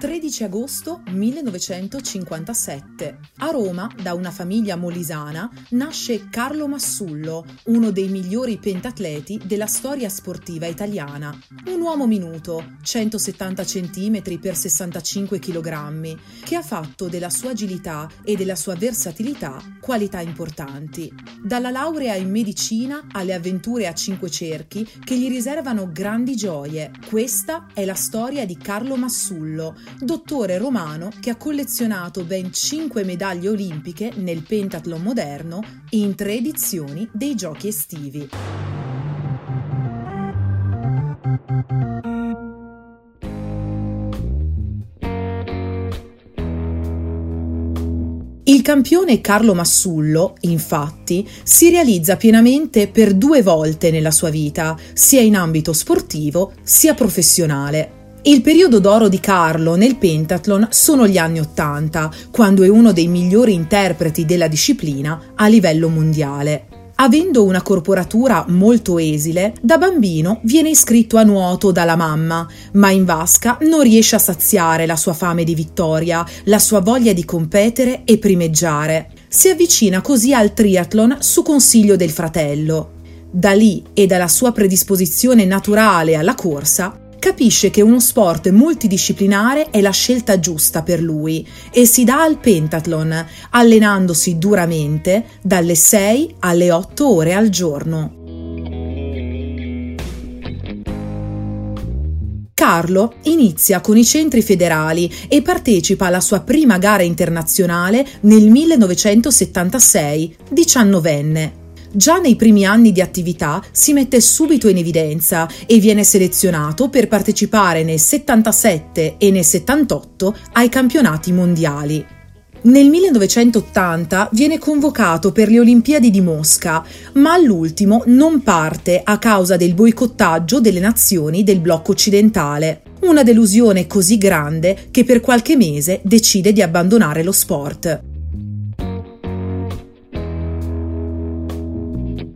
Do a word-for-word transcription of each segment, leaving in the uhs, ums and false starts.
tredici agosto millenovecentocinquantasette. A Roma, da una famiglia molisana, nasce Carlo Massullo, uno dei migliori pentatleti della storia sportiva italiana. Un uomo minuto, centosettanta centimetri per sessantacinque chilogrammi, che ha fatto della sua agilità e della sua versatilità qualità importanti. Dalla laurea in medicina alle avventure a Cinque Cerchi che gli riservano grandi gioie. Questa è la storia di Carlo Massullo, dottore romano che ha collezionato ben cinque medaglie olimpiche nel pentathlon moderno in tre edizioni dei giochi estivi. Il campione Carlo Massullo, infatti, si realizza pienamente per due volte nella sua vita, sia in ambito sportivo sia professionale. Il periodo d'oro di Carlo nel pentathlon sono gli anni Ottanta, quando è uno dei migliori interpreti della disciplina a livello mondiale. Avendo una corporatura molto esile, da bambino viene iscritto a nuoto dalla mamma, ma in vasca non riesce a saziare la sua fame di vittoria, la sua voglia di competere e primeggiare. Si avvicina così al triathlon su consiglio del fratello. Da lì e dalla sua predisposizione naturale alla corsa, capisce che uno sport multidisciplinare è la scelta giusta per lui e si dà al pentathlon, allenandosi duramente dalle sei alle otto ore al giorno. Carlo inizia con i centri federali e partecipa alla sua prima gara internazionale nel millenovecentosettantasei, diciannovenne. Già nei primi anni di attività si mette subito in evidenza e viene selezionato per partecipare nel settantasette e nel settantotto ai campionati mondiali. Nel millenovecentottanta viene convocato per le Olimpiadi di Mosca, ma all'ultimo non parte a causa del boicottaggio delle nazioni del blocco occidentale. Una delusione così grande che per qualche mese decide di abbandonare lo sport.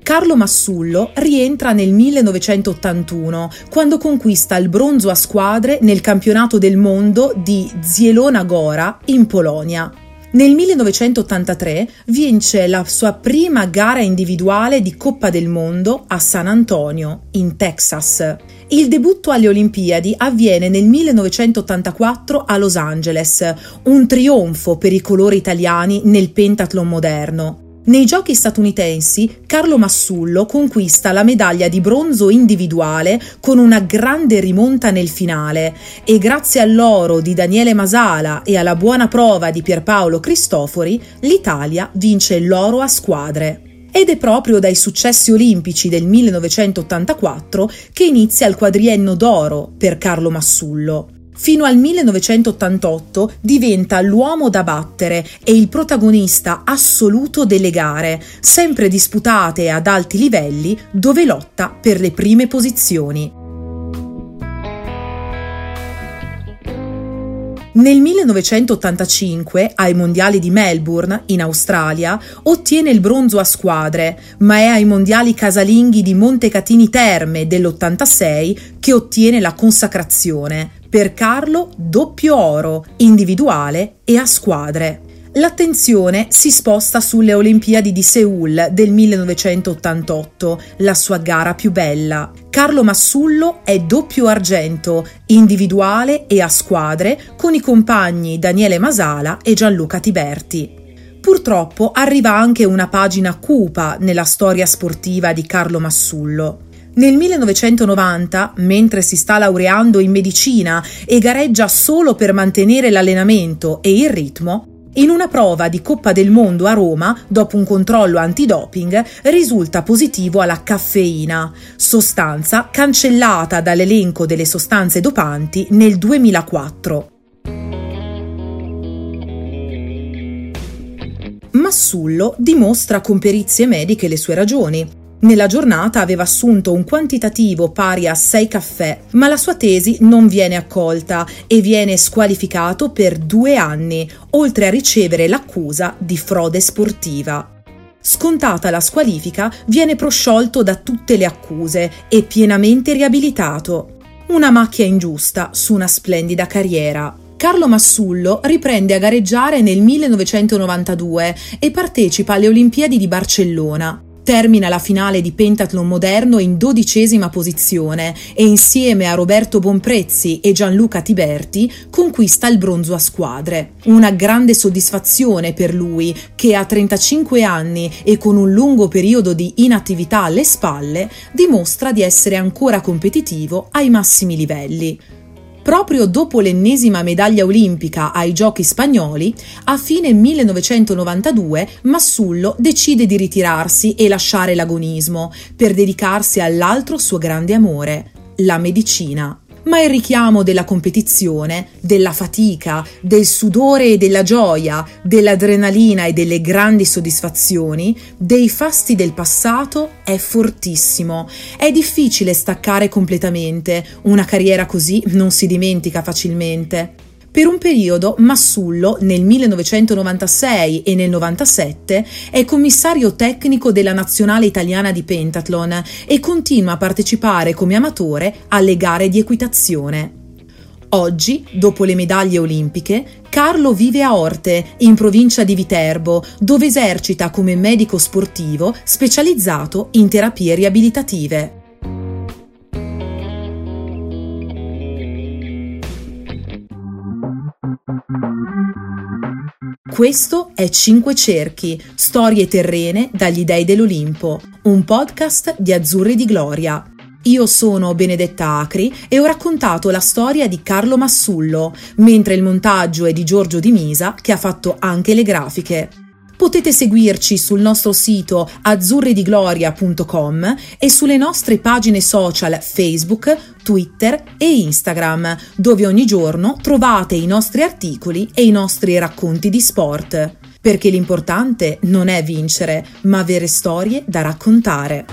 Carlo Massullo rientra nel millenovecentottantuno, quando conquista il bronzo a squadre nel campionato del mondo di Zielona Góra in Polonia. Nel millenovecentottantatré vince la sua prima gara individuale di Coppa del Mondo a San Antonio, in Texas. Il debutto alle Olimpiadi avviene nel millenovecentottantaquattro a Los Angeles, un trionfo per i colori italiani nel pentathlon moderno. Nei giochi statunitensi, Carlo Massullo conquista la medaglia di bronzo individuale con una grande rimonta nel finale e grazie all'oro di Daniele Masala e alla buona prova di Pierpaolo Cristofori, l'Italia vince l'oro a squadre. Ed è proprio dai successi olimpici del millenovecentottantaquattro che inizia il quadriennio d'oro per Carlo Massullo. Fino al millenovecentottantotto diventa l'uomo da battere e il protagonista assoluto delle gare, sempre disputate ad alti livelli, dove lotta per le prime posizioni. Nel millenovecentottantacinque, ai mondiali di Melbourne, in Australia, ottiene il bronzo a squadre, ma è ai mondiali casalinghi di Montecatini Terme dell'ottantasei che ottiene la consacrazione. Per Carlo, doppio oro, individuale e a squadre. L'attenzione si sposta sulle Olimpiadi di Seul del millenovecentottantotto, la sua gara più bella. Carlo Massullo è doppio argento, individuale e a squadre, con i compagni Daniele Masala e Gianluca Tiberti. Purtroppo arriva anche una pagina cupa nella storia sportiva di Carlo Massullo. Nel millenovecentonovanta, mentre si sta laureando in medicina e gareggia solo per mantenere l'allenamento e il ritmo, in una prova di Coppa del Mondo a Roma, dopo un controllo antidoping, risulta positivo alla caffeina, sostanza cancellata dall'elenco delle sostanze dopanti nel duemilaquattro. Massullo dimostra con perizie mediche le sue ragioni. Nella giornata aveva assunto un quantitativo pari a sei caffè, ma la sua tesi non viene accolta e viene squalificato per due anni, oltre a ricevere l'accusa di frode sportiva. Scontata la squalifica, viene prosciolto da tutte le accuse e pienamente riabilitato. Una macchia ingiusta su una splendida carriera. Carlo Massullo riprende a gareggiare nel millenovecentonovantadue e partecipa alle Olimpiadi di Barcellona. Termina la finale di pentathlon moderno in dodicesima posizione e insieme a Roberto Bomprezzi e Gianluca Tiberti conquista il bronzo a squadre. Una grande soddisfazione per lui che a trentacinque anni e con un lungo periodo di inattività alle spalle dimostra di essere ancora competitivo ai massimi livelli. Proprio dopo l'ennesima medaglia olimpica ai Giochi spagnoli, a fine millenovecentonovantadue Massullo decide di ritirarsi e lasciare l'agonismo per dedicarsi all'altro suo grande amore, la medicina. Ma il richiamo della competizione, della fatica, del sudore e della gioia, dell'adrenalina e delle grandi soddisfazioni, dei fasti del passato è fortissimo. È difficile staccare completamente, una carriera così non si dimentica facilmente. Per un periodo Massullo, nel millenovecentonovantasei e nel novantasette, è commissario tecnico della nazionale italiana di pentathlon e continua a partecipare come amatore alle gare di equitazione. Oggi, dopo le medaglie olimpiche, Carlo vive a Orte, in provincia di Viterbo, dove esercita come medico sportivo specializzato in terapie riabilitative. Questo è Cinque Cerchi, storie terrene dagli dei dell'Olimpo, un podcast di Azzurri di Gloria. Io sono Benedetta Acri e ho raccontato la storia di Carlo Massullo, mentre il montaggio è di Giorgio Di Misa, che ha fatto anche le grafiche. Potete seguirci sul nostro sito azzurri di gloria punto com e sulle nostre pagine social Facebook, Twitter e Instagram, dove ogni giorno trovate i nostri articoli e i nostri racconti di sport. Perché l'importante non è vincere, ma avere storie da raccontare.